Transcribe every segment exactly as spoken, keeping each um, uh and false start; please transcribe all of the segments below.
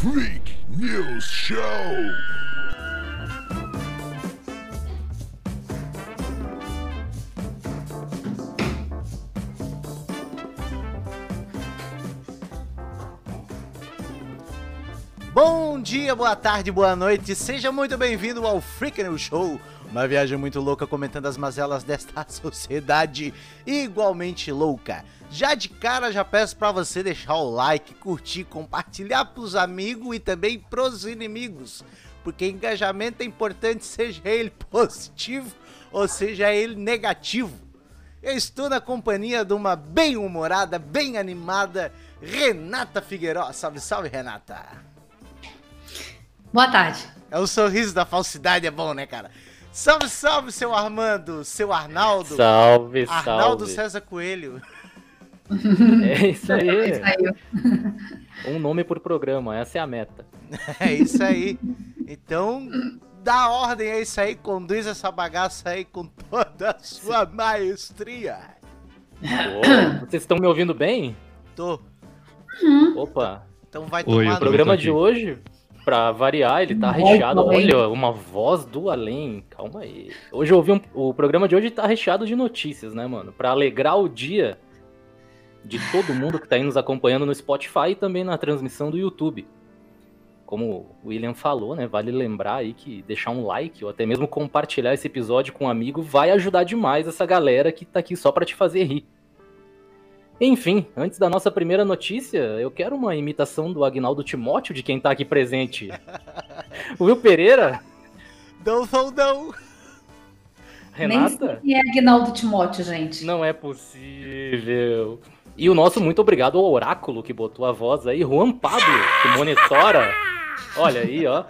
Freak News Show. Bom dia, boa tarde, boa noite. Seja muito bem-vindo ao Freak News Show. Uma viagem muito louca comentando as mazelas desta sociedade igualmente louca. Já de cara, já peço pra você deixar o like, curtir, compartilhar pros amigos e também pros inimigos. Porque engajamento é importante, seja ele positivo ou seja ele negativo. Eu estou na companhia de uma bem-humorada, bem animada, Renata Figueiró. Salve, salve, Renata. Boa tarde. É o sorriso da falsidade, é bom, né, cara? Salve, salve, seu Armando, seu Arnaldo. Salve, Arnaldo salve. Arnaldo César Coelho. É isso aí. É isso aí. Um nome por programa, essa é a meta. É isso aí. Então, dá ordem a isso aí, conduz essa bagaça aí com toda a sua maestria. Uou, vocês estão me ouvindo bem? Tô. Uhum. Opa. Então vai tomar. Oi, o programa de hoje... Pra variar, ele tá recheado, olha, uma voz do além, calma aí. Hoje eu ouvi um, o programa de hoje tá recheado de notícias, né, mano? Pra alegrar o dia de todo mundo que tá aí nos acompanhando no Spotify e também na transmissão do YouTube. Como o William falou, né, vale lembrar aí que deixar um like ou até mesmo compartilhar esse episódio com um amigo vai ajudar demais essa galera que tá aqui só pra te fazer rir. Enfim, antes da nossa primeira notícia, eu quero uma imitação do Agnaldo Timóteo de quem tá aqui presente. O Will Pereira? Não sou não. Renata? Nem sei se é Agnaldo Timóteo, gente. Não é possível. E o nosso muito obrigado ao Oráculo, que botou a voz aí, Juan Pablo, que monitora. Olha aí, ó.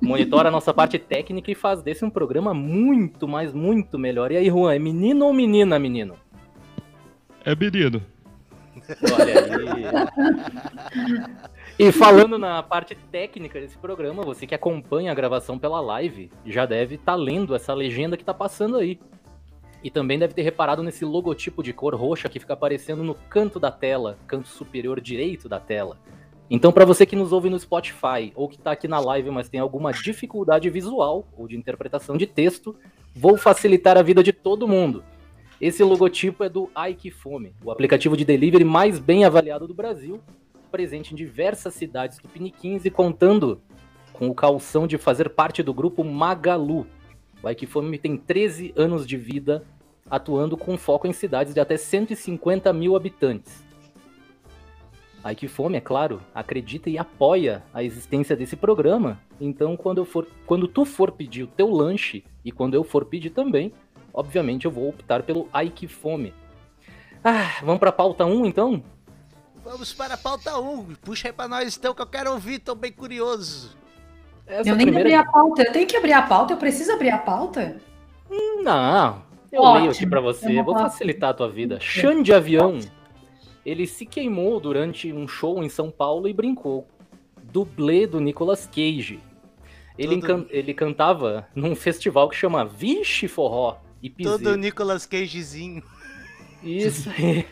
Monitora a nossa parte técnica e faz desse um programa muito, mas muito melhor. E aí, Juan, é menino ou menina, menino? É menino. Olha aí. E falando na parte técnica desse programa, você que acompanha a gravação pela live já deve estar tá lendo essa legenda que tá passando aí. E também deve ter reparado nesse logotipo de cor roxa que fica aparecendo no canto da tela, canto superior direito da tela. Então, para você que nos ouve no Spotify ou que tá aqui na live, mas tem alguma dificuldade visual ou de interpretação de texto, vou facilitar a vida de todo mundo. Esse logotipo é do Aikifome, o aplicativo de delivery mais bem avaliado do Brasil, presente em diversas cidades do Piniquins e contando com o calção de fazer parte do grupo Magalu. O Aikifome tem treze anos de vida, atuando com foco em cidades de até cento e cinquenta mil habitantes. A Aikifome, é claro, acredita e apoia a existência desse programa, então quando, eu for, quando tu for pedir o teu lanche e quando eu for pedir também, obviamente eu vou optar pelo Aikifome. Ah, vamos para a pauta um, então? Vamos para a pauta um. Puxa aí para nós, então, que eu quero ouvir, tô bem curioso. Essa eu nem primeira... abri a pauta. Eu tenho que abrir a pauta? Eu preciso abrir a pauta? Não, eu Ótimo. leio aqui para você. Vou facilitar a tua vida. Xande de Avião, ele se queimou durante um show em São Paulo e brincou. Dublê do Nicolas Cage. Ele, Todo... encan... ele cantava num festival que chama Vixe Forró. Todo Nicolas Cagezinho. Isso aí.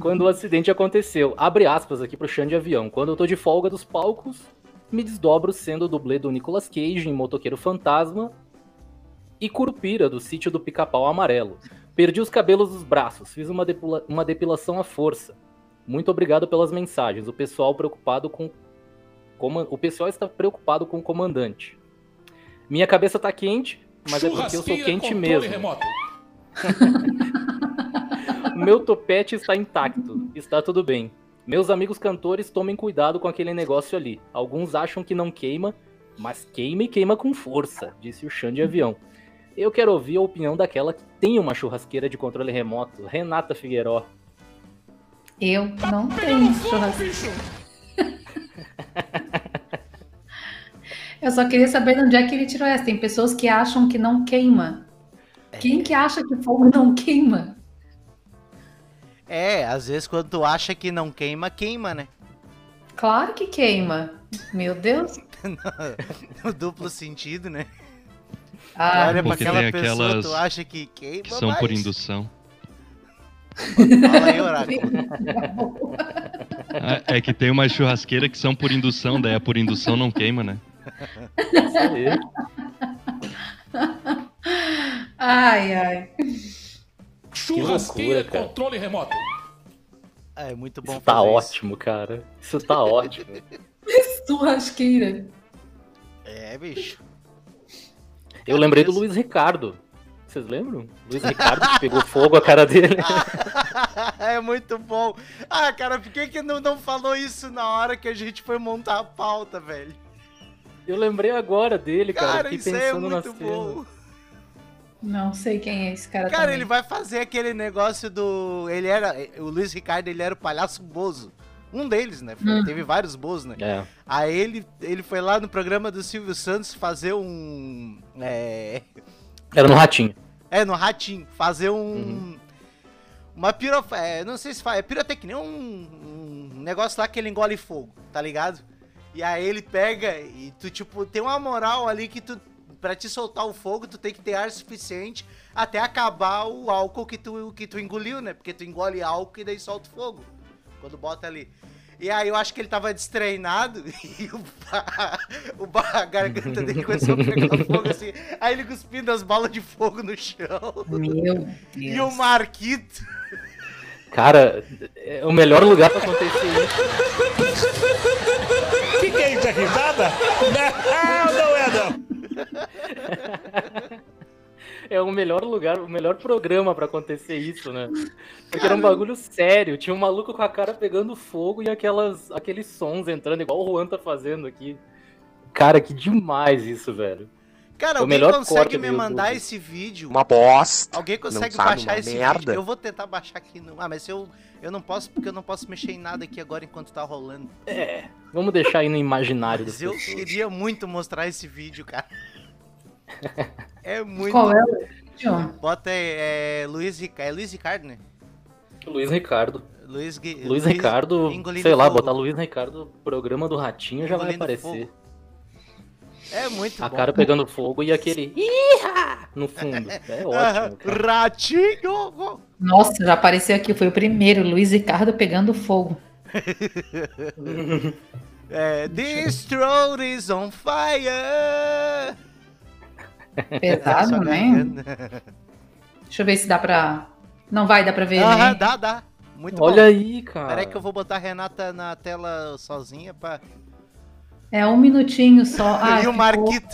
Quando o acidente aconteceu. Abre aspas aqui pro Xande de Avião. Quando eu tô de folga dos palcos, me desdobro sendo o dublê do Nicolas Cage em Motoqueiro Fantasma e Curupira, do Sítio do Pica-Pau Amarelo. Perdi os cabelos dos braços, fiz uma, depila- uma depilação à força. Muito obrigado pelas mensagens. O pessoal preocupado com... Coman- o pessoal está preocupado com o comandante. Minha cabeça tá quente... Mas é porque eu sou quente mesmo. Meu topete está intacto. Está tudo bem. Meus amigos cantores, tomem cuidado com aquele negócio ali. Alguns acham que não queima, mas queima e queima com força, disse o Xande de Avião. Eu quero ouvir a opinião daquela que tem uma churrasqueira de controle remoto, Renata Figueiró. Eu não tenho churrasqueira. Eu só queria saber de onde é que ele tirou essa. Tem pessoas que acham que não queima. É. Quem que acha que fogo não queima? É, às vezes quando tu acha que não queima, queima, né? Claro que queima. Meu Deus. No duplo sentido, né? Ah, olha pra aquela pessoa que tu acha que queima, que são mais. Por indução. Fala aí, Oráculo. É, é que tem uma churrasqueira que são por indução, daí a por indução não queima, né? Isso aí. Ai, ai. Churrasqueira, loucura, controle remoto. É muito bom. Isso tá ótimo, isso. cara. Isso tá ótimo. Churrasqueira. É, bicho. Eu cara, lembrei do Luiz Ricardo. Vocês lembram? Luiz Ricardo que pegou fogo a cara dele. É muito bom. Ah, cara, por que que não, não falou isso na hora que a gente foi montar a pauta, velho? Eu lembrei agora dele, cara. Cara, isso é muito bom. Não sei quem é esse cara. Cara, também. Ele vai fazer aquele negócio do... Ele era... O Luiz Ricardo, ele era o palhaço Bozo. Um deles, né? Hum. Teve vários Bozos, né? É. Aí ele, ele foi lá no programa do Silvio Santos fazer um... É... Era no Ratinho. É, no Ratinho. Fazer um... Uhum. Uma piro... É, não sei se faz... É pirotecnia, um, um negócio lá que ele engole fogo, tá ligado? E aí ele pega e tu, tipo, tem uma moral ali que tu... Pra te soltar o fogo, tu tem que ter ar suficiente até acabar o álcool que tu, que tu engoliu, né? Porque tu engole álcool e daí solta o fogo, quando bota ali. E aí eu acho que ele tava destreinado e o bar, o bar, a garganta dele começou a pegar fogo assim. Aí ele cuspindo as balas de fogo no chão. Meu Deus. E o Marquito. Cara, é o melhor lugar pra acontecer isso. O que, que é isso? É risada? Não, não é não. É o melhor lugar, o melhor programa pra acontecer isso, né? Porque Caramba. Era um bagulho sério, tinha um maluco com a cara pegando fogo e aquelas, aqueles sons entrando, igual o Juan tá fazendo aqui. Cara, que demais isso, velho. Cara, alguém consegue me mandar esse vídeo? Uma bosta! Alguém consegue baixar esse vídeo? Eu vou tentar baixar aqui. No... Ah, mas eu, eu não posso, porque eu não posso mexer em nada aqui agora enquanto tá rolando. É, vamos deixar aí no imaginário das pessoas. Mas eu queria muito mostrar esse vídeo, cara. É muito... Qual é o vídeo? Bota aí, é Luiz Ricardo, é Luiz Ricardo, né? Luiz Ricardo. Luiz, Gui... Luiz, Luiz Ricardo, sei lá, fogo. Botar Luiz Ricardo, programa do Ratinho, já engolindo vai aparecer. Fogo. É muito a bom. A cara pegando fogo e aquele... Iha! No fundo. É ótimo. Cara. Ratinho! Nossa, já apareceu aqui. Foi o primeiro. Luiz Ricardo pegando fogo. É, this throat is on fire! Pesado, é, né? Deixa eu ver se dá pra... Não vai dar pra ver, ah, né? Dá, dá. Muito Olha bom. Aí, cara. Peraí que eu vou botar a Renata na tela sozinha pra... É um minutinho só. Ah, e o Marquito,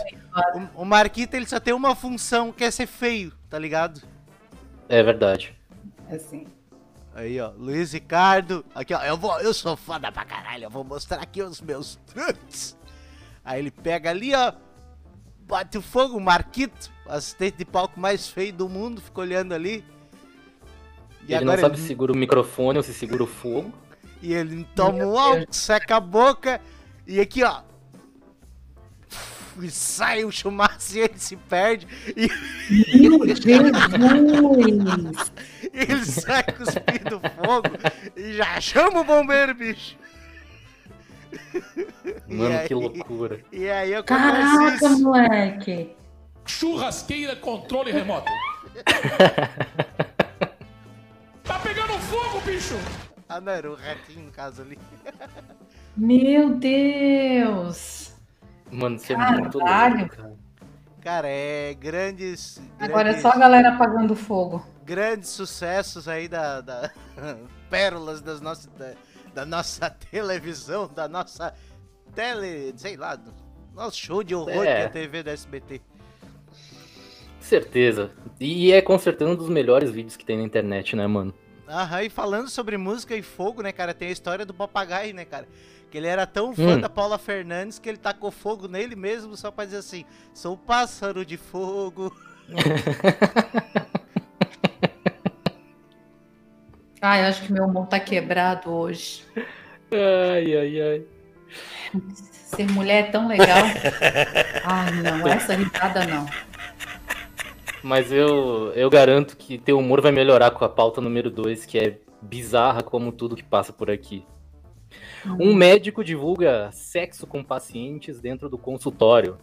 o, o Marquito, ele só tem uma função, que é ser feio, tá ligado? É verdade. É sim. Aí, ó, Luiz Ricardo. Aqui, ó, eu, vou, eu sou foda pra caralho, eu vou mostrar aqui os meus truques. Aí ele pega ali, ó, bate o fogo, o Marquito, assistente de palco mais feio do mundo, fica olhando ali. E ele agora não sabe ele... se segura o microfone ou se segura o fogo. E ele toma o álcool, seca a boca... E aqui, ó, e sai o chumaço e ele se perde. E... Meu Deus! Ele sai cuspindo fogo e já chama o bombeiro, bicho. Mano, aí, que loucura. E aí eu Caraca, isso. moleque. Churrasqueira, controle remoto. Tá pegando fogo, bicho. Ah, não, era o Ratinho, no caso, ali. Meu Deus! Mano, você Caralho. é muito louco, cara. Cara, é grandes... Agora grandes, é só a galera apagando fogo. Grandes sucessos aí da... da pérolas das nossas, da, da nossa televisão, da nossa tele... Sei lá, do nosso show de horror é. que é a T V da S B T. Certeza. E é com certeza um dos melhores vídeos que tem na internet, né, mano? Aham, e falando sobre música e fogo, né, cara, tem a história do papagaio, né, cara, que ele era tão fã hum. da Paula Fernandes que ele tacou fogo nele mesmo só pra dizer assim, sou pássaro de fogo. Ai, acho que meu amor tá quebrado hoje. Ai, ai, ai. Ser mulher é tão legal. Ai, não, essa risada não. Mas eu, eu garanto que teu humor vai melhorar com a pauta número dois, que é bizarra como tudo que passa por aqui. Um médico divulga sexo com pacientes dentro do consultório.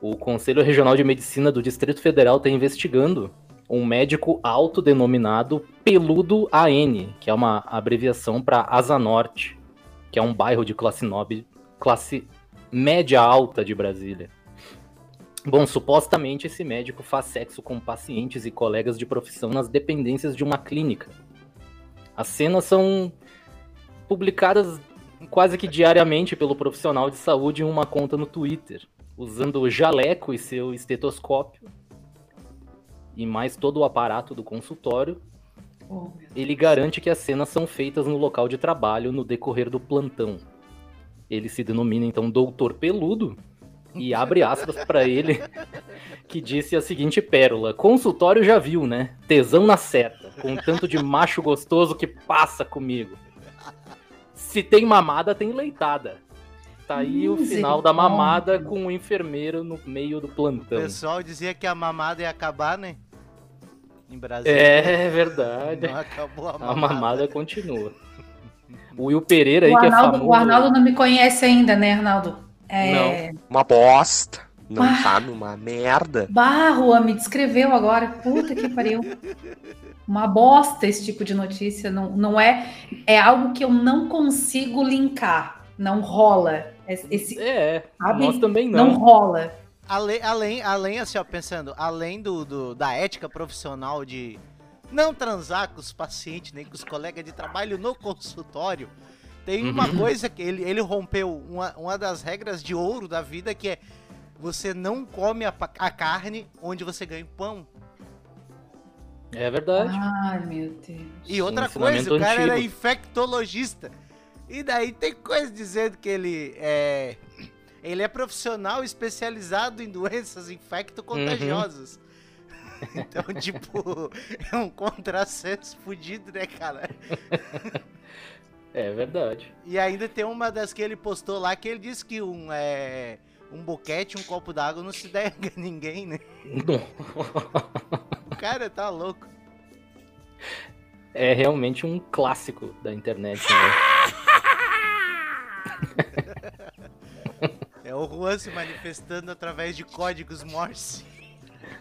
O Conselho Regional de Medicina do Distrito Federal está investigando um médico autodenominado Peludo-A N, que é uma abreviação para Asa Norte, que é um bairro de classe nobre, classe média alta de Brasília. Bom, supostamente esse médico faz sexo com pacientes e colegas de profissão nas dependências de uma clínica. As cenas são publicadas quase que diariamente pelo profissional de saúde em uma conta no Twitter, usando o jaleco e seu estetoscópio e mais todo o aparato do consultório. Oh, ele garante que as cenas são feitas no local de trabalho no decorrer do plantão. Ele se denomina então Doutor Peludo e abre aspas para ele, que disse a seguinte pérola: consultório já viu, né? Tesão na seta, com tanto de macho gostoso que passa comigo. Se tem mamada, tem leitada. Tá aí hum, o final da mamada bom. Com o enfermeiro no meio do plantão. O pessoal dizia que a mamada ia acabar, né? Em Brasília. É verdade. Não acabou a mamada. A mamada continua. O Will Pereira aí, o Arnaldo, que é famoso. O Arnaldo não me conhece ainda, né, Arnaldo? É... Não, uma bosta. Não bah, tá numa merda. Barro, me descreveu agora. Puta que pariu. Uma bosta esse tipo de notícia. Não, não é, é algo que eu não consigo linkar. Não rola. Esse, é, sabe? Nós também não. Não rola. Além, além, além assim, ó, pensando, além do, do, da ética profissional de não transar com os pacientes, nem com os colegas de trabalho no consultório... Tem uma uhum. coisa que ele, ele rompeu, uma, uma das regras de ouro da vida, que é você não come a, a carne onde você ganha pão. É verdade. Ai, meu Deus. E outra coisa, o cara antigo. Era infectologista. E daí tem coisa dizendo que ele é, ele é profissional especializado em doenças infecto-contagiosas. Uhum. Então, tipo, é um contrassenso fudido, né, cara? É verdade. E ainda tem uma das que ele postou lá que ele disse que um, é, um boquete, um copo d'água não se der a ninguém, né? O cara tá louco. É realmente um clássico da internet, né? É o Juan se manifestando através de códigos Morse.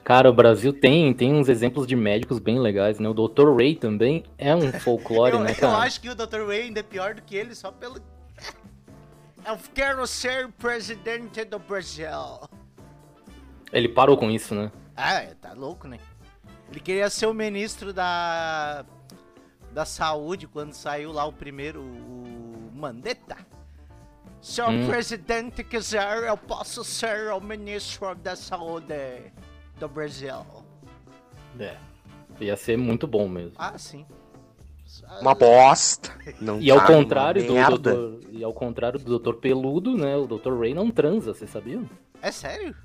Cara, o Brasil tem, tem uns exemplos de médicos bem legais, né? O doutor Rey também é um folclore, eu, né, cara? Eu acho que o doutor Rey ainda é pior do que ele, só pelo... Eu quero ser presidente do Brasil. Ele parou com isso, né? Ah, tá louco, né? Ele queria ser o ministro da... da saúde quando saiu lá o primeiro, o Mandetta. Se o hum. presidente quiser, eu posso ser o ministro da saúde... do Brasil. É. Ia ser muito bom mesmo. Ah, sim. Uma bosta. Não e, tá ao contrário do doutor, e ao contrário do doutor Peludo, né? O doutor Rey não transa, vocês sabiam? É sério?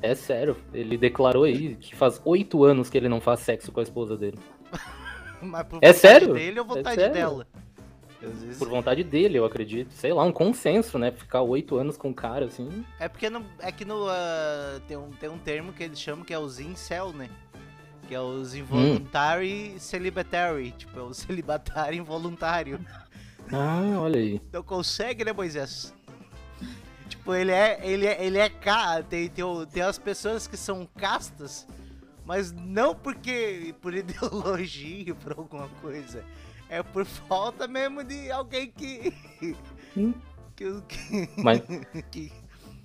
É sério. Ele declarou aí que faz oito anos que ele não faz sexo com a esposa dele. Mas por é sério? Dele ou vontade é sério. Dela? Por vontade dele, eu acredito. Sei lá, um consenso, né? Ficar oito anos com o cara, assim... É porque no, é que no, uh, tem, um, tem um termo que eles chamam que é o Zincel, né? Que é os involuntary hum. celibatary. Tipo, é o celibatário involuntário. Ah, olha aí. Então consegue, né, Moisés? Tipo, ele é... Ele é, ele é ca... tem, tem, tem as pessoas que são castas, mas não porque... Por ideologia, por alguma coisa... É por falta mesmo de alguém que... que, que... Mas que...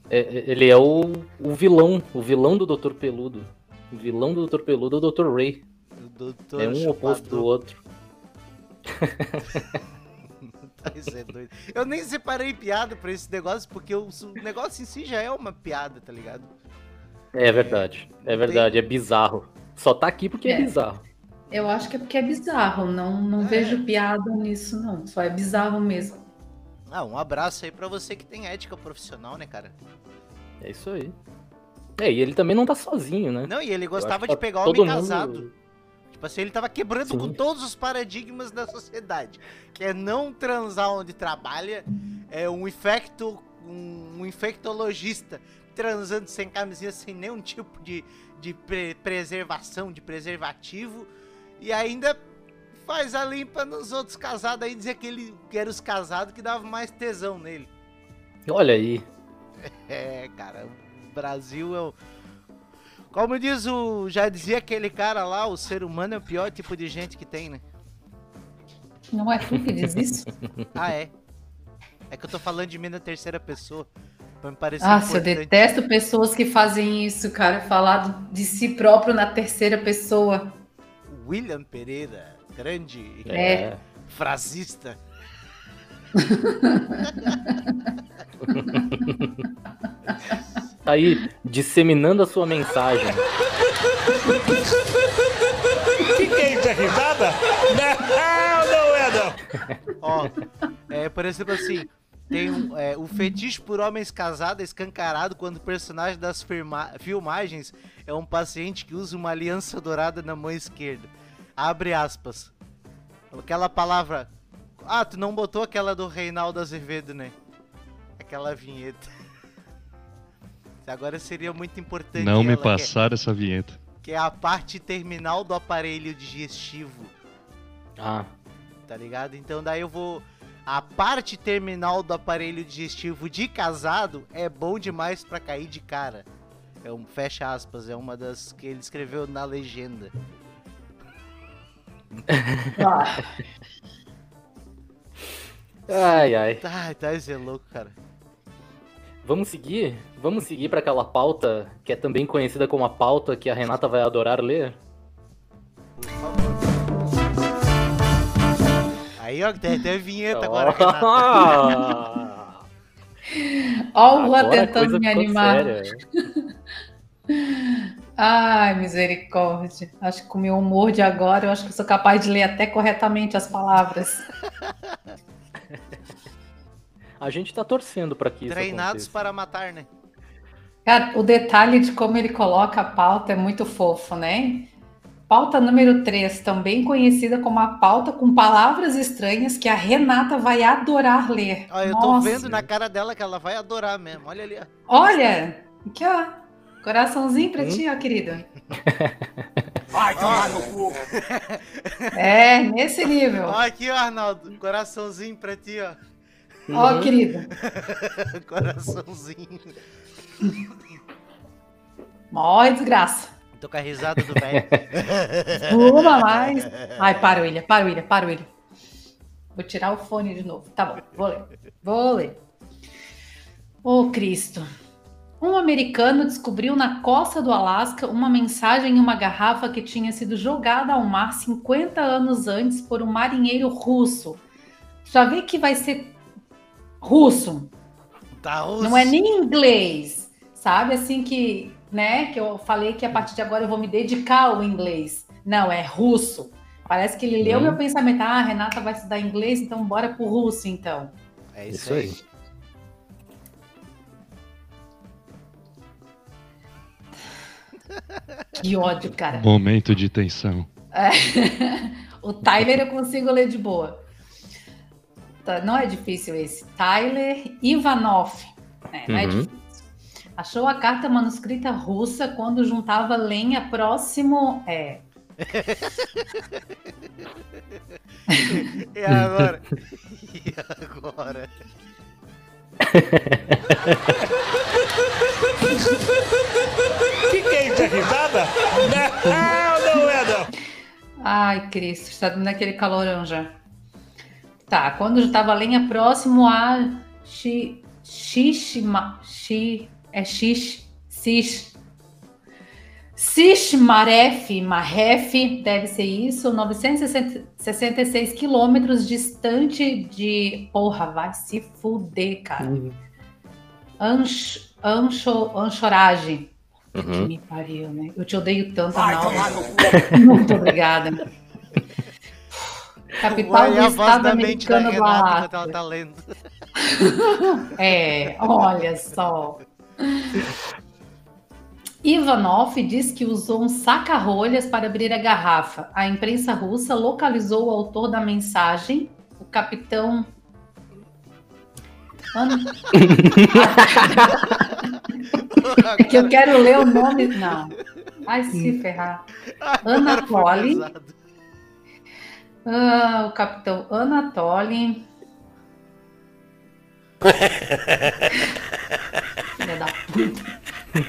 É, ele é o, o vilão, o vilão do doutor Peludo. O vilão do doutor Peludo é o doutor Rey. Doutor é um chupador. Oposto do outro. Isso é doido. Eu nem separei piada pra esse negócio, porque o negócio em si já é uma piada, tá ligado? É verdade, é, é verdade, tem... é bizarro. Só tá aqui porque é, é bizarro. Eu acho que é porque é bizarro, não, não é. Vejo piada nisso, não. Só é bizarro mesmo. Ah, um abraço aí pra você que tem ética profissional, né, cara? É isso aí. É, e ele também não tá sozinho, né? Não, e ele gostava de pegar tá homem mundo... casado. Tipo assim, ele tava quebrando Sim. com todos os paradigmas da sociedade. Que é não transar onde trabalha, é um, infecto, um, um infectologista transando sem camisinha, sem nenhum tipo de, de pre- preservação, de preservativo... E ainda faz a limpa nos outros casados aí, dizer que ele que era os casados que dava mais tesão nele. Olha aí. É, cara, o Brasil é o... Como diz o... Já dizia aquele cara lá, o ser humano é o pior tipo de gente que tem, né? Não é tu que diz isso? Ah, é. É que eu tô falando de mim na terceira pessoa. Pra me parecer ah, eu detesto pessoas que fazem isso, cara. Falar de si próprio na terceira pessoa. William Pereira, grande é. frasista. Tá aí, disseminando a sua mensagem. Que que é isso, é risada? Não, não é, não. Ó, é, por exemplo, assim, tem um, é, o fetiche por homens casados é escancarado quando o personagem das firma- filmagens é um paciente que usa uma aliança dourada na mão esquerda. Abre aspas. Aquela palavra... Ah, tu não botou aquela do Reinaldo Azevedo, né? Aquela vinheta. Agora seria muito importante... Não me passar essa vinheta. Que é a parte terminal do aparelho digestivo. Ah. Tá ligado? Então daí eu vou... A parte terminal do aparelho digestivo de casado é bom demais pra cair de cara. É um fecha aspas, é uma das que ele escreveu na legenda. Ah. Ai, ai. Ai, tá, isso é louco, cara. Vamos seguir? Vamos seguir para aquela pauta que é também conhecida como a pauta que a Renata vai adorar ler? Por favor. Aí, ó, tem até vinheta oh. agora, Renata. Ó, o Juan tentando me animar. Ai, misericórdia. Acho que com o meu humor de agora, eu acho que eu sou capaz de ler até corretamente as palavras. A gente tá torcendo pra que isso aconteça. Treinados para matar, né? Cara, o detalhe de como ele coloca a pauta é muito fofo, né? Pauta número três, também conhecida como a pauta com palavras estranhas que a Renata vai adorar ler. Olha, eu tô vendo na cara dela que ela vai adorar mesmo. Olha ali, ó. Olha, aqui, ó. Coraçãozinho pra hum? ti, ó, querida. Vai tomar no cu. É, nesse nível. Ó, aqui, ó, Arnaldo. Coraçãozinho pra ti, ó. Ó, uhum. oh, querida. Coraçãozinho. Mó desgraça. Tô com a risada do velho. Uma mais. Ai, para, William, para, William, para, William. Vou tirar o fone de novo. Tá bom, vou ler. Vou ler. Ô, oh, Cristo. Um americano descobriu na costa do Alasca uma mensagem em uma garrafa que tinha sido jogada ao mar cinquenta anos antes por um marinheiro russo. Já vê que vai ser russo. Tá russo. Não é nem inglês, sabe? Assim que, né, que eu falei que a partir de agora eu vou me dedicar ao inglês. Não, é russo. Parece que ele leu hum. meu pensamento. Ah, a Renata vai estudar inglês, então bora pro russo, então. É isso, isso aí. aí. Que ódio, cara. Momento de tensão. É. O Tyler eu consigo ler de boa. Não é difícil esse. Tyler Ivanov. É, não uhum. é difícil. Achou a carta manuscrita russa quando juntava lenha próximo... É, e agora? E agora? Que que é isso, é risada? Não, não é, não. Ai, Cristo, está dando aquele calorão já. Tá, quando eu tava lenha próximo a xixi, xixi, xixi, é xixi, xixi, Sishmaref, Maref, deve ser isso, novecentos e sessenta e seis quilômetros distante de... Porra, vai se fuder, cara. Uhum. Ancho, ancho, Anchorage. Uhum. Que me pariu, né? Eu te odeio tanto, Arnaldo. Muito obrigada. Capital do Estado Americano do Alasca. Ela tá lendo. É, olha só. Ivanov diz que usou um saca-rolhas para abrir a garrafa. A imprensa russa localizou o autor da mensagem, o capitão... An... É que eu quero ler o nome... Não. Vai se ferrar. Anatoly. Ah, o capitão Anatoly... Filha da puta.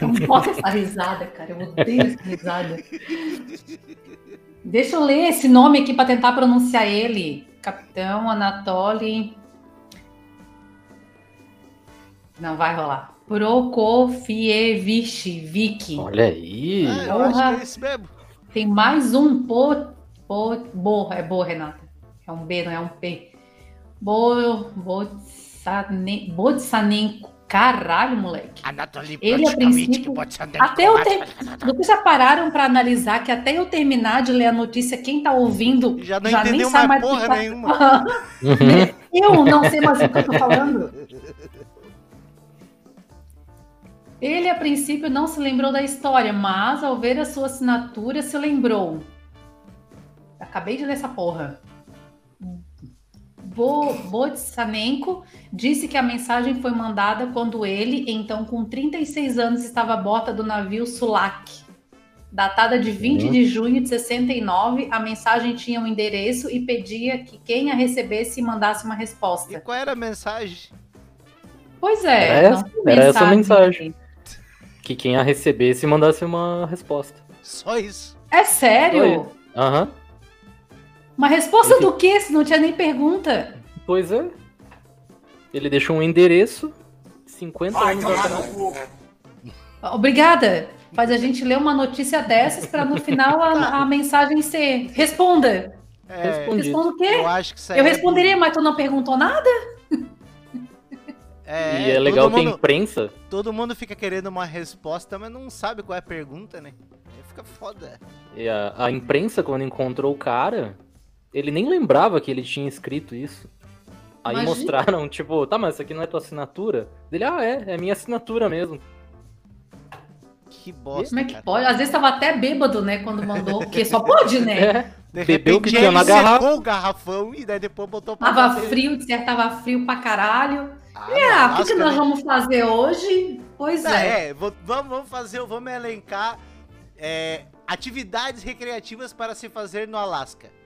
Não bota essa risada, cara. Eu odeio essa risada. Deixa eu ler esse nome aqui para tentar pronunciar ele. Capitão Anatoly Não vai rolar. Prokofievich, Vicky. Olha aí. É, eu acho que é esse mesmo. Tem mais um po, po, bo, é bo, Renata. É um B, não é um P. Bo, Botsane, Botsanenko. Caralho, moleque. Anatoly, ele, a princípio, até eu ter... Vocês já pararam para analisar que até eu terminar de ler a notícia, quem tá ouvindo já, não já nem sabe mais porra que... nenhuma. Eu não sei mais o que eu tô falando. Ele, a princípio, não se lembrou da história, mas ao ver a sua assinatura, se lembrou. Acabei de ler essa porra. Bo, Botsanenko disse que a mensagem foi mandada quando ele, então com trinta e seis anos, estava à borda do navio Sulak. Datada de vinte de junho de sessenta e nove, a mensagem tinha um endereço e pedia que quem a recebesse mandasse uma resposta. E qual era a mensagem? Pois é. Era, não, era mensagem, essa mensagem. Que quem a recebesse mandasse uma resposta. Só isso. É sério? Aham. Uhum. Uma resposta ele... do quê? Se não tinha nem pergunta. Pois é. Ele deixou um endereço cinquenta anos atrás. Obrigada. Faz a gente ler uma notícia dessas para no final a, a mensagem ser... Responda. É, responda o quê? Eu, acho que eu responderia, é... mas tu não perguntou nada? É, e é legal mundo, que a imprensa... Todo mundo fica querendo uma resposta, mas não sabe qual é a pergunta, né? Fica foda. E a, a imprensa, quando encontrou o cara... Ele nem lembrava que ele tinha escrito isso. Aí imagina. Mostraram, tipo, tá, mas isso aqui não é tua assinatura? Ele, ah, é, é minha assinatura mesmo. Que bosta. Como é que pode? Às vezes tava até bêbado, né, quando mandou, porque só pode, né? É. De bebeu repente, que tinha na garrafa. Secou o garrafão e daí depois botou pra tava fazer. Frio, de certo, tava frio pra caralho. Ah, é, o que, que nós vamos fazer hoje? Pois não, é. é. Vamos fazer, vamos elencar é, atividades recreativas para se fazer no Alasca.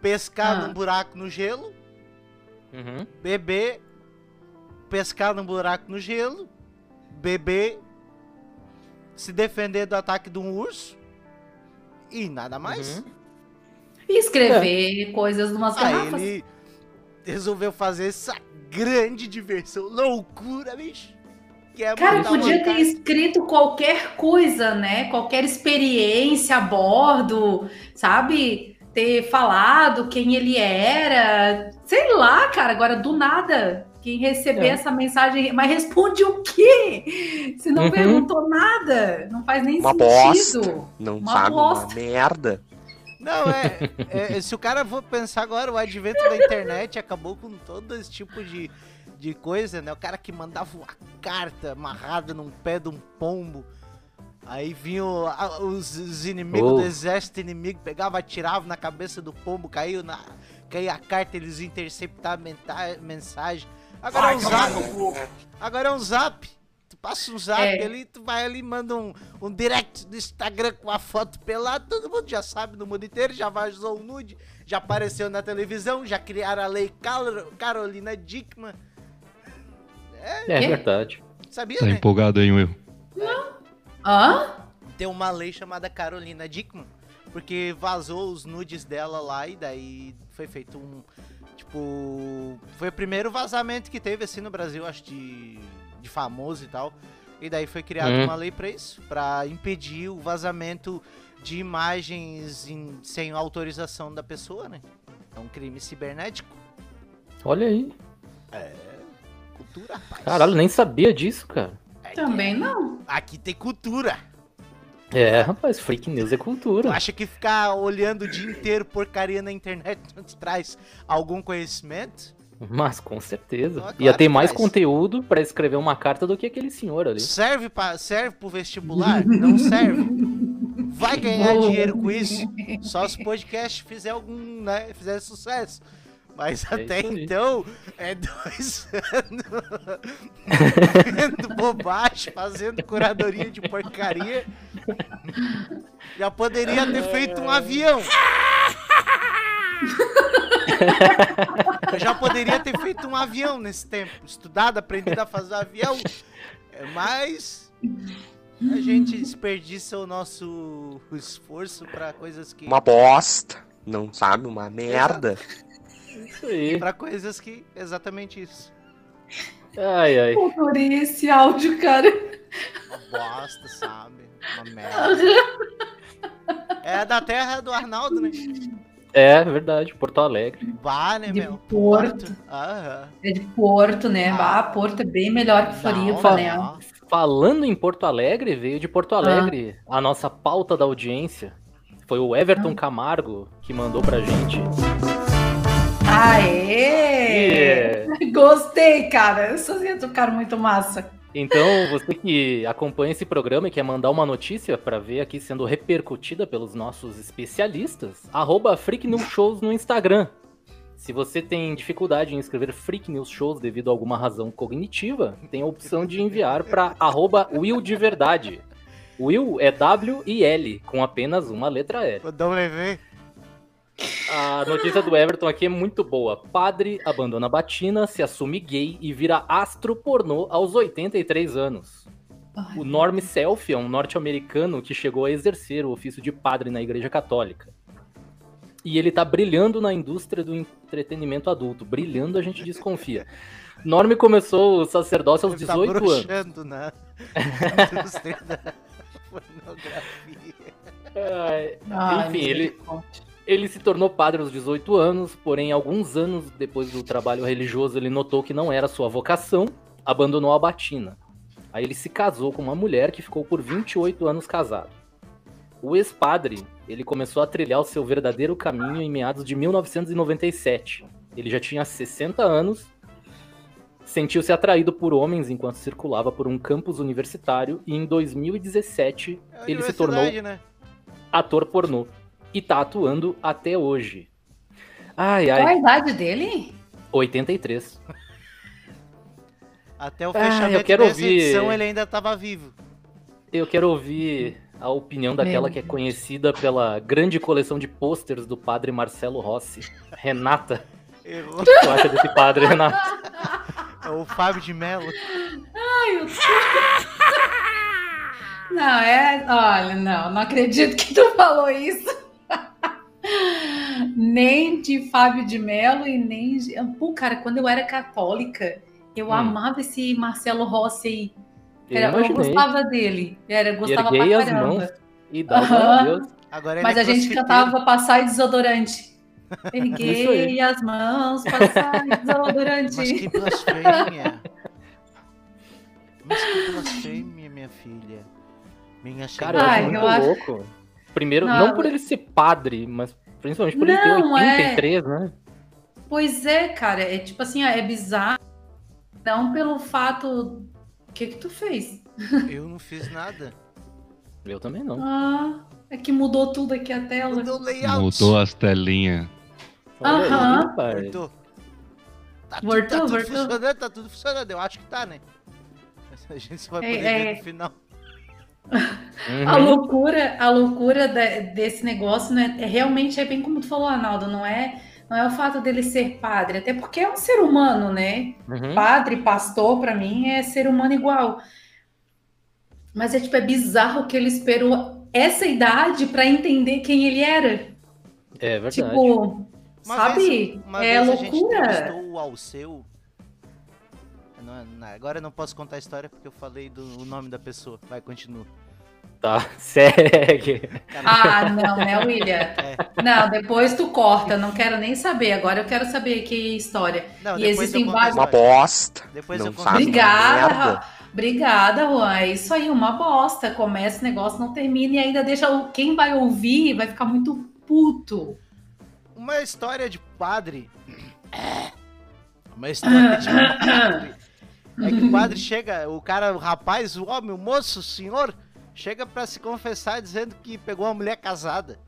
Pescar ah. num buraco no gelo, uhum. beber, pescar num buraco no gelo, beber, se defender do ataque de um urso e nada mais. Uhum. E escrever é. coisas numas ah, garrafas. Ele resolveu fazer essa grande diversão, loucura, bicho. É cara, podia ter escrito qualquer coisa, né? Qualquer experiência a bordo, sabe? Ter falado quem ele era, sei lá, cara, agora do nada, quem receber é. essa mensagem, mas responde o quê? Você não uhum. perguntou nada, não faz nem uma sentido. Bosta. Não uma sabe, bosta. Uma merda. Não, é, é, se o cara for pensar agora, o advento da internet acabou com todo esse tipo de, de coisa, né? O cara que mandava uma carta amarrada num pé de um pombo, aí vinham os, os inimigos oh. do exército inimigo, pegava, atirava na cabeça do pombo, caiu na caiu a carta, eles interceptavam a mensagem. Agora vai, é um zap. Cara. Agora é um zap. Tu passa um zap é. ali, tu vai ali e manda um, um direct do Instagram com a foto pelada, todo mundo já sabe no mundo inteiro, já vazou o nude, já apareceu na televisão, já criaram a lei Cal- Carolina Dieckmann. É, é verdade. Sabia, tá né? empolgado aí, Will. Não. Hã? Tem uma lei chamada Carolina Dieckmann, porque vazou os nudes dela lá e daí foi feito um, tipo, foi o primeiro vazamento que teve assim no Brasil, acho, de, de famoso e tal, e daí foi criada hum. uma lei pra isso, pra impedir o vazamento de imagens em, sem autorização da pessoa, né? É um crime cibernético. Olha aí. É, cultura, rapaz. Caralho, nem sabia disso, cara. Também não. Aqui tem cultura. É, rapaz, fake news é cultura. Tu acha que ficar olhando o dia inteiro porcaria na internet não te traz algum conhecimento? Mas, com certeza. Ah, claro, ia ter mais conteúdo pra escrever uma carta do que aquele senhor ali. Serve, pra, serve pro vestibular? Não serve. Vai ganhar oh. dinheiro com isso? Só se o podcast fizer algum, né, fizer sucesso. Mas é até então, é dois anos fazendo bobagem, fazendo curadoria de porcaria. Já poderia ter feito um avião. Eu já poderia ter feito um avião nesse tempo. Estudado, aprendido a fazer avião. Mas a gente desperdiça o nosso esforço para coisas que... Uma bosta, não sabe? Uma merda. Isso aí. Pra coisas que... Exatamente isso. Ai, ai. Eu adorei esse áudio, cara. Uma bosta, sabe? Uma merda. É da terra do Arnaldo, né? É, verdade, Porto Alegre. Bah, né, de meu? Porto. Porto. Aham. É de Porto, né? Ah, ah Porto é bem melhor que Floripa, né? Não. Falando em Porto Alegre, veio de Porto Alegre ah. a nossa pauta da audiência. Foi o Everton ah. Camargo que mandou pra gente. Aê! Yeah. Gostei, cara. Essas iam ficar muito massa. Então, você que acompanha esse programa e quer mandar uma notícia para ver aqui sendo repercutida pelos nossos especialistas, arroba Freak News Shows no Instagram. Se você tem dificuldade em escrever Freak News Shows devido a alguma razão cognitiva, tem a opção de enviar para arroba Will de Verdade. Will é W e L, com apenas uma letra L. W. A notícia do Everton aqui é muito boa. Padre abandona a batina, se assume gay e vira astro pornô aos oitenta e três anos. O Norm Selfie é um norte-americano que chegou a exercer o ofício de padre na Igreja Católica. E ele tá brilhando na indústria do entretenimento adulto. Brilhando a gente desconfia. Norm começou o sacerdócio aos dezoito anos. Ele tá bruxando na indústria da pornografia. É, ah, enfim, ele... Ele se tornou padre aos dezoito anos, porém, alguns anos depois do trabalho religioso, ele notou que não era sua vocação, abandonou a batina. Aí ele se casou com uma mulher que ficou por vinte e oito anos casado. O ex-padre, ele começou a trilhar o seu verdadeiro caminho em meados de mil novecentos e noventa e sete. Ele já tinha sessenta anos, sentiu-se atraído por homens enquanto circulava por um campus universitário e em dois mil e dezessete é ele se tornou né? ator pornô. E tá atuando até hoje. Ai, ai. Qual a idade dele? oitenta e três. Até o fechamento ah, quero dessa ouvir... edição ele ainda tava vivo. Eu quero ouvir a opinião daquela Meu que é conhecida pela grande coleção de pôsteres do padre Marcelo Rossi. Renata. Errou. O que tu acha desse padre, Renata? É o Fábio de Mello. Ai, eu Não, é... Olha, não, não acredito que tu falou isso. Nem de Fábio de Mello e nem de... Pô, cara, quando eu era católica, eu hum. amava esse Marcelo Rossi aí. Era, eu, eu gostava dele. Era, gostava Erguei pra caramba. E dá uhum. Deus. Agora Mas é a gente cantava passar desodorante. Erguei as mãos, passar desodorante. Mas que blasfêmia. Mas que blasfêmia, minha filha. Minha cara, Ai, eu acho muito eu louco. Acho... Primeiro, não, não por ele ser padre, mas principalmente por ele ter oitenta e três, é... né? Pois é, cara. É tipo assim, é bizarro. Não pelo fato... O que que tu fez? Eu não fiz nada. Eu também não. Ah, é que mudou tudo aqui a tela. Mudou o layout. Mudou as telinhas. Aham. Voltou. Tá, tá tudo funcionando, tá tudo funcionando. Eu acho que tá, né? A gente só vai poder é, ver é... no final. Uhum. A loucura, a loucura de, desse negócio, né, é, realmente é bem como tu falou, Arnaldo, não é, não é o fato dele ser padre, até porque é um ser humano, né? Uhum. Padre, pastor, pra mim é ser humano igual. Mas é tipo, é bizarro que ele esperou essa idade pra entender quem ele era. É verdade. Tipo, uma sabe? Vez, uma é vez loucura. A gente testou ao seu... Agora eu não posso contar a história porque eu falei do nome da pessoa. Vai, continua. Tá, segue. Ah, não, né, William? É. Não, depois tu corta. Não quero nem saber. Agora eu quero saber que história. Não, e existem vários. Uma bosta. Depois não eu conto. Obrigada, obrigada, Juan. É isso aí, uma bosta. Começa o negócio, não termina e ainda deixa. Quem vai ouvir vai ficar muito puto. Uma história de padre. Uma história de padre. É que o padre chega, o cara, o rapaz, o homem, o moço, o senhor, chega pra se confessar dizendo que pegou uma mulher casada.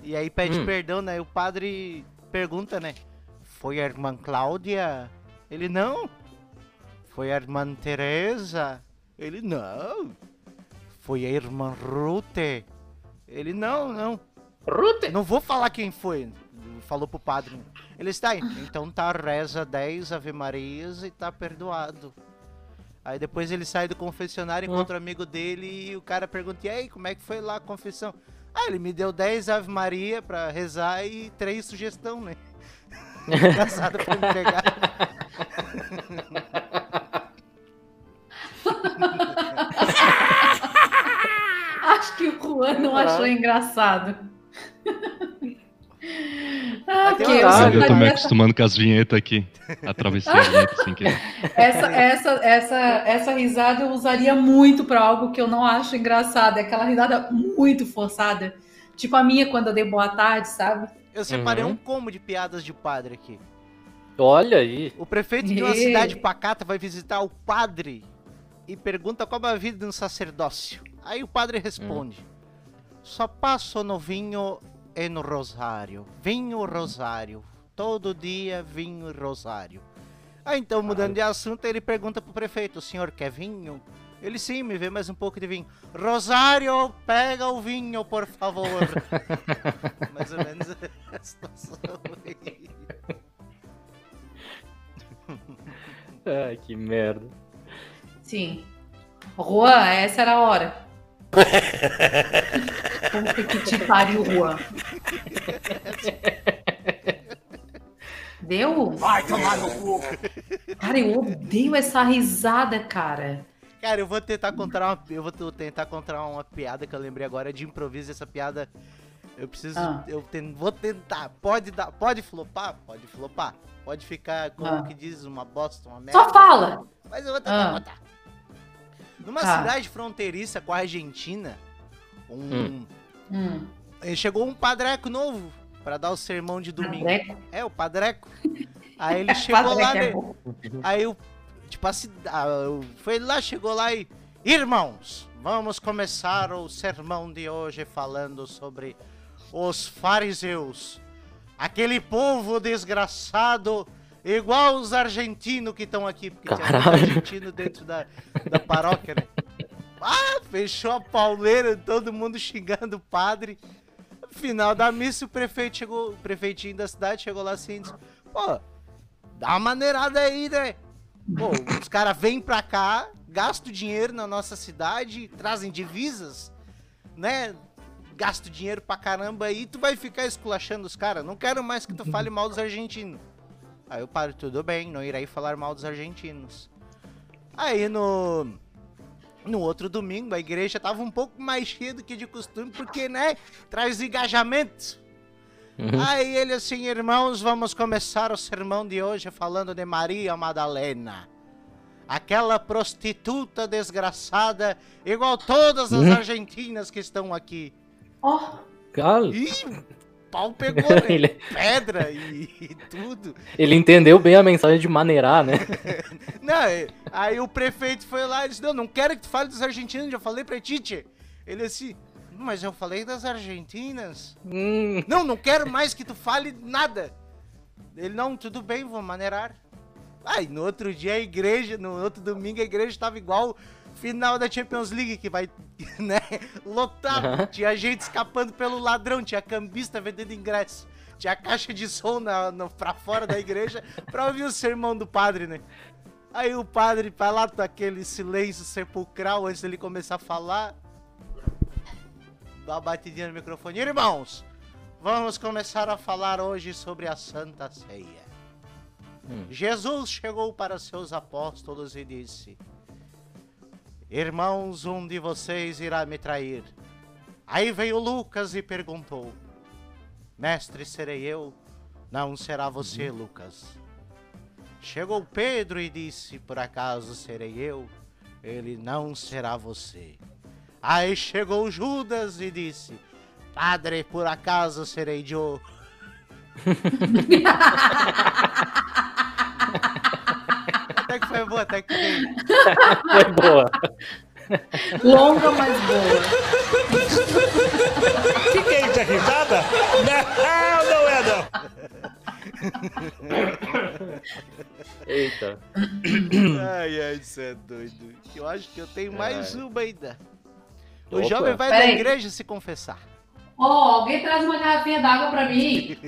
E aí pede hum. perdão, né? E o padre pergunta, né? Foi a irmã Cláudia? Ele, não. Foi a irmã Teresa? Ele, não. Foi a irmã Ruth? Ele, não, não. Ruth? Não vou falar quem foi. Falou pro padre. Ele está aí. Então tá, reza dez Ave Marias e tá perdoado. Aí depois ele sai do confessionário, encontra o um amigo dele e o cara pergunta, e aí, como é que foi lá a confissão? Ah, ele me deu dez Ave Maria pra rezar e três sugestão, né? Engraçado pra entregar. mas não ah. achou engraçado. Ah, okay, eu tá tô me acostumando com as vinhetas aqui. Atravessei a vinheta sem querer. Essa, essa, essa, essa risada eu usaria muito para algo que eu não acho engraçado. É aquela risada muito forçada. Tipo a minha quando eu dei boa tarde, sabe? Eu separei uhum. um combo de piadas de padre aqui. Olha aí. O prefeito de uma cidade pacata vai visitar o padre e pergunta como é a vida de um sacerdócio. Aí o padre responde: hum. só passo no vinho e no rosário. Vinho rosário. Todo dia vinho e rosário. Aí então, mudando de assunto, ele pergunta pro prefeito: o senhor quer vinho? Ele sim, me vê mais um pouco de vinho. Rosário, pega o vinho, por favor. Mais ou menos a situação aí. Ai, que merda. Sim. Juan, essa era a hora. Puta que te pariu, Juan. Deu? Vai tomar no cu. Cara, eu odeio essa risada, cara. Cara, eu vou tentar contar uma, eu vou tentar contar uma piada que eu lembrei agora de improviso. Essa piada, eu preciso, ah. eu ten, vou tentar. Pode dar, pode flopar, pode flopar, pode ficar como ah. que diz, uma bosta, uma merda. Só fala. Mas eu vou tentar ah. contar. Numa ah. cidade fronteiriça com a Argentina, um hum. chegou um padreco novo para dar o sermão de domingo. Padreco? É o padreco. Aí ele chegou lá, é bom. aí o Tipo, assim, foi lá, chegou lá e... Irmãos, vamos começar o sermão de hoje falando sobre os fariseus. Aquele povo desgraçado, igual os argentinos que estão aqui. Porque Caralho. tinha argentino dentro da, da paróquia, né? Ah, fechou a pauleira, todo mundo xingando o padre. No final da missa, o prefeito chegou, o prefeitinho da cidade chegou lá assim e disse... Pô, dá uma maneirada aí, né? Pô, os caras vêm pra cá, gastam dinheiro na nossa cidade, trazem divisas, né? Gasto dinheiro pra caramba aí, tu vai ficar esculachando os caras. Não quero mais que tu fale mal dos argentinos. Aí o padre, tudo bem, não irei falar mal dos argentinos. Aí no... No outro domingo, a igreja tava um pouco mais cheia do que de costume, porque, né? Traz engajamento. Aí ele assim, irmãos, vamos começar o sermão de hoje falando de Maria Madalena. Aquela prostituta desgraçada, igual todas as argentinas que estão aqui. Ó, oh. Ih, pau pegou, né? ele... pedra e, e tudo. Ele entendeu bem a mensagem de maneirar, né? Não, aí o prefeito foi lá e disse, não, não quero que tu fale dos argentinos, já falei pra Tite. Ele assim... Mas eu falei das argentinas. Hum. Não, não quero mais que tu fale nada. Ele, não, tudo bem, vou maneirar. Aí, ah, no outro dia, a igreja, no outro domingo, a igreja tava igual final da Champions League, que vai, né, lotar. Uhum. Tinha gente escapando pelo ladrão, tinha cambista vendendo ingresso, tinha caixa de som na, na, pra fora da igreja pra ouvir o sermão do padre, né? Aí o padre, pra lá, tá aquele silêncio sepulcral antes dele começar a falar... Dá uma batidinha no microfone. Irmãos, vamos começar a falar hoje sobre a Santa Ceia. Hum. Jesus chegou para seus apóstolos e disse: Irmãos, um de vocês irá me trair. Aí veio Lucas e perguntou: Mestre, serei eu? Não será você, Lucas. Chegou Pedro e disse: Por acaso serei eu? Ele: Não será você. Aí chegou Judas e disse: Padre, por acaso serei eu? Até que foi boa, até que foi boa. Longa, mas boa. O que, que é isso? É risada? Não, não é não. Eita. Ai, ai, isso é doido. Eu acho que eu tenho mais ai. uma ainda. O Opa. jovem vai Pera na aí. igreja se confessar. Ó, oh, alguém traz uma garrafinha d'água pra mim.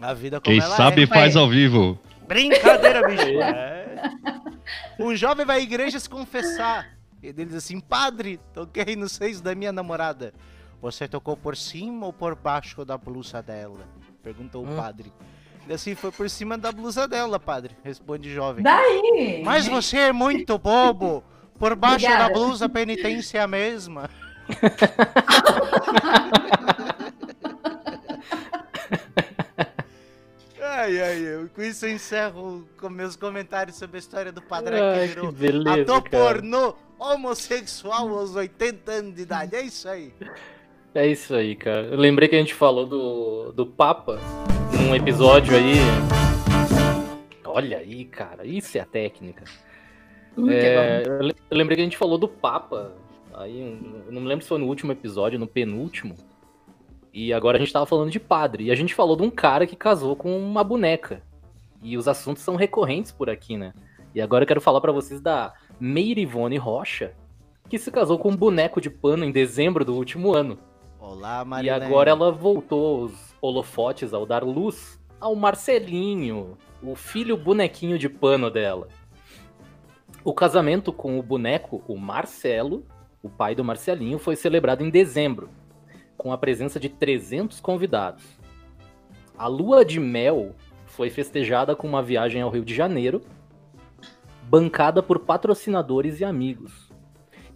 A vida como Quem ela sabe é. faz Pera ao vivo. Brincadeira, bicho. É. Um jovem vai à igreja se confessar. E ele diz assim, padre, toquei no seio da minha namorada. Você tocou por cima ou por baixo da blusa dela? Perguntou hum. o padre. Ele assim, foi por cima da blusa dela, padre. Responde o jovem. Daí! Mas você é muito bobo. Por baixo Obrigada. da blusa, a penitência é a mesma. Ai, ai, eu, com isso eu encerro com meus comentários sobre a história do Padre ai, que virou que beleza, ator cara. Pornô homossexual aos oitenta anos de idade. É isso aí. É isso aí, cara. Eu lembrei que a gente falou do, do Papa num episódio aí. Olha aí, cara. Isso é a técnica. Hum, é, eu lembrei que a gente falou do Papa. Aí, eu não me lembro se foi no último episódio, no penúltimo. E agora a gente tava falando de padre. E a gente falou de um cara que casou com uma boneca. E os assuntos são recorrentes por aqui, né? E agora eu quero falar pra vocês da Meire Ivone Rocha, que se casou com um boneco de pano em dezembro do último ano. Olá, Marilene. E agora ela voltou aos holofotes ao dar luz ao Marcelinho, o filho bonequinho de pano dela. O casamento com o boneco, o Marcelo, o pai do Marcelinho, foi celebrado em dezembro, com a presença de trezentos convidados. A lua de mel foi festejada com uma viagem ao Rio de Janeiro, bancada por patrocinadores e amigos.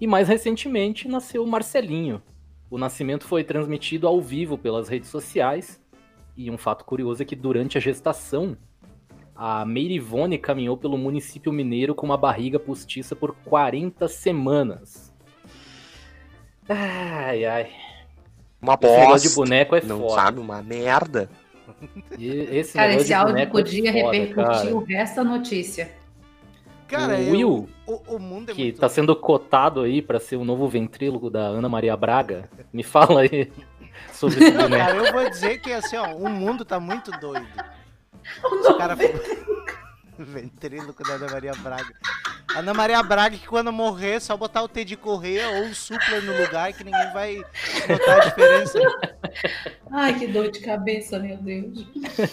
E mais recentemente nasceu Marcelinho. O nascimento foi transmitido ao vivo pelas redes sociais, e um fato curioso é que durante a gestação, a Meire Ivone caminhou pelo município mineiro com uma barriga postiça por quarenta semanas. Ai, ai. Uma bosta. Esse negócio de boneco é foda. Não sabe, uma merda. E esse cara, esse áudio podia é foda, repercutir cara. O resto da notícia. Cara, o Will, eu, o, o mundo é que muito... tá sendo cotado aí pra ser o novo ventríloco da Ana Maria Braga, me fala aí sobre esse boneco. Cara, eu vou dizer que assim, ó, o mundo tá muito doido. Os caras... Ventríloco da Ana Maria Braga. Ana Maria Braga que quando morrer, só botar o T de correr ou o supla no lugar que ninguém vai notar a diferença. Ai, que dor de cabeça, meu Deus.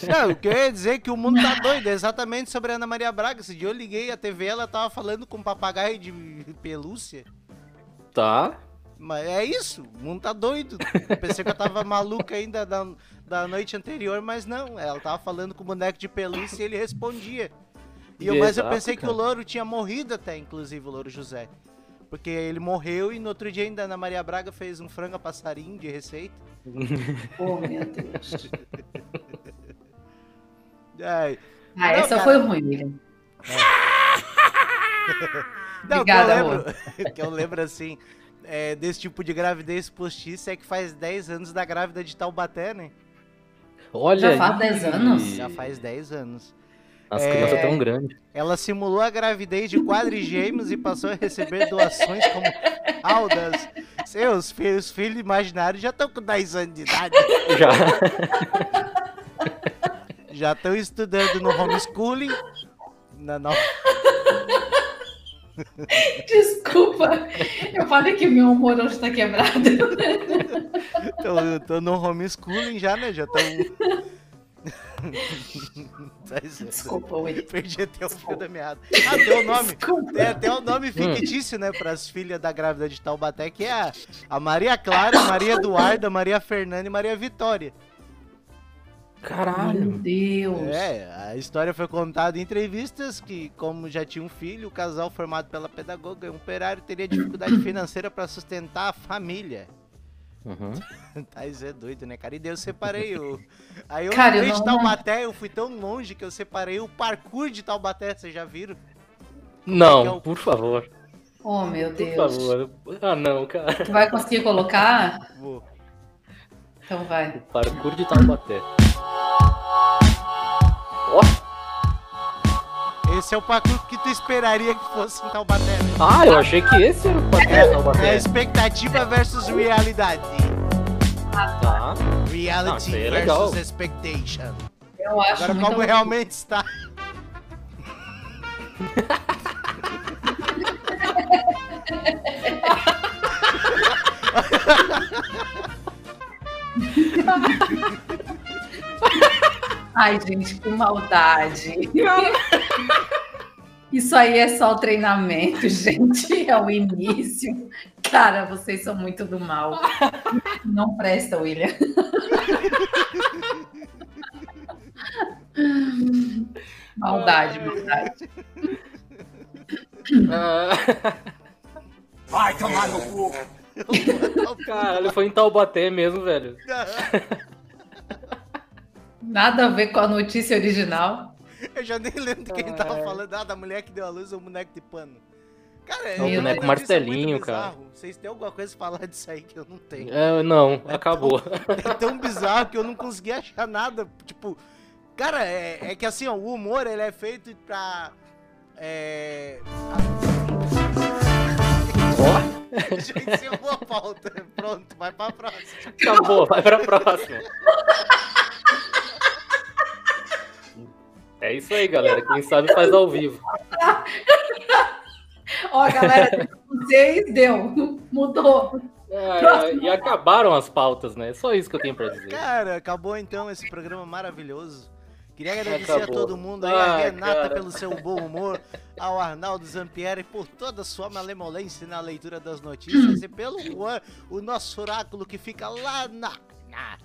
Não, o que eu ia dizer é que o mundo tá doido, é exatamente sobre a Ana Maria Braga. Esse dia eu liguei a T V, ela tava falando com um papagaio de pelúcia. Tá. Mas é isso, o mundo tá doido. Eu pensei que eu tava maluca ainda da, da noite anterior, mas não. Ela tava falando com o boneco de pelúcia e ele respondia. E eu, mas eu pensei que o Louro tinha morrido até, inclusive, o Louro José. Porque ele morreu e no outro dia ainda a Ana Maria Braga fez um frango a passarinho de receita. Oh, meu Deus. Ai. Ah, não, essa cara... foi ruim, William. Não, obrigada, que eu lembro, amor. Que eu lembro, assim, é, desse tipo de gravidez postiça é que faz dez anos da grávida de Taubaté, né? Olha, já faz dez anos? Já faz dez anos. As crianças é, tão grandes. Ela simulou a gravidez de quadrigêmeos e passou a receber doações como aldas. Seus filhos, filhos imaginários já estão com dez anos de idade. Já. Já estão estudando no homeschooling. Na nova... Desculpa, eu falei que meu humor hoje tá quebrado. Tô, tô no homeschooling já, né? Já estão... Desculpa, William. Perdi até o fio da meada. Ah, tem o nome. Desculpa. Tem até o nome fictício, né? Para as filhas da grávida de Taubaté, que é a, a Maria Clara, Maria Eduarda, Maria Fernanda e Maria Vitória. Caralho. Meu Deus. É, a história foi contada em entrevistas que, como já tinha um filho, o casal formado pela pedagoga e um operário teria dificuldade financeira para sustentar a família. Uhum. Tá, isso é doido, né, cara? E daí eu separei o... Aí eu cara, lembrei eu não... de Taubaté, eu fui tão longe que eu separei o parkour de Taubaté, vocês já viram? Como não, é é o... por favor. Oh, meu Deus. Por favor. Ah, não, cara. Tu vai conseguir colocar? Vou. Então vai. O parkour de Taubaté. Oh. Esse é o parkour que tu esperaria que fosse em Taubaté, né? Ah, eu achei que esse era o parkour de Taubaté. É, é expectativa versus realidade. Ah, tá. Reality ah, é versus expectation. Eu acho. Agora como realmente está. Ai, gente, que maldade. Isso aí é só o treinamento, gente. É o início. Cara, vocês são muito do mal. Não presta, William. Maldade, maldade. Vai tomar no cu. Caralho, foi em Taubaté mesmo, velho. Nada a ver com a notícia original. Eu já nem lembro de quem ah, tava falando. Ah, da mulher que deu a luz ao boneco de pano. Cara, é o boneco Marcelinho, cara. Vocês têm alguma coisa pra falar disso aí que eu não tenho? É, não, é acabou. Tão, é tão bizarro que eu não consegui achar nada. Tipo, cara, é, é que assim, ó, o humor, ele é feito pra... É... Oh. Já encerrou a pauta. Pronto, vai pra próxima. Acabou, vai pra próxima. É isso aí, galera. Quem sabe faz ao vivo. Ó, galera, vocês deu. Mudou. É, e acabaram as pautas, né? Só isso que eu tenho pra dizer. Cara, acabou então esse programa maravilhoso. Queria agradecer acabou. a todo mundo aí, ah, a Renata cara. pelo seu bom humor, ao Arnaldo Zampieri por toda a sua malemolência na leitura das notícias e pelo Juan, o nosso oráculo que fica lá na, na,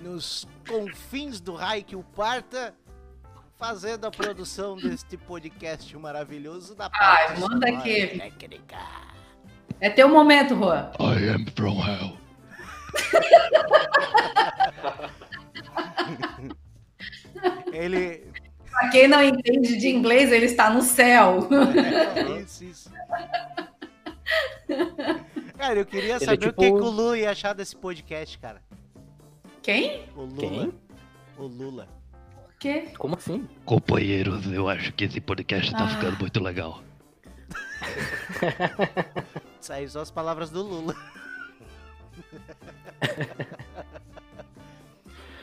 nos confins do raio que o parta, fazendo a produção deste podcast maravilhoso da parte. Ai, manda aqui. Técnica. É teu momento, Juan. I am from hell. Ele... Pra quem não entende de inglês, ele está no céu. É, isso, isso. Cara, eu queria saber ele, tipo... o que o Lula ia achar desse podcast, cara. Quem? O Lula. Quem? O Lula. Quê? Como assim? Companheiros, eu acho que esse podcast tá ah. ficando muito legal. Saiu só as palavras do Lula.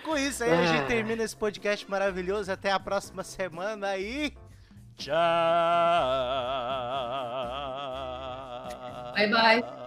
Com isso aí, ah. a gente termina esse podcast maravilhoso. Até a próxima semana e... Tchau! Bye, bye!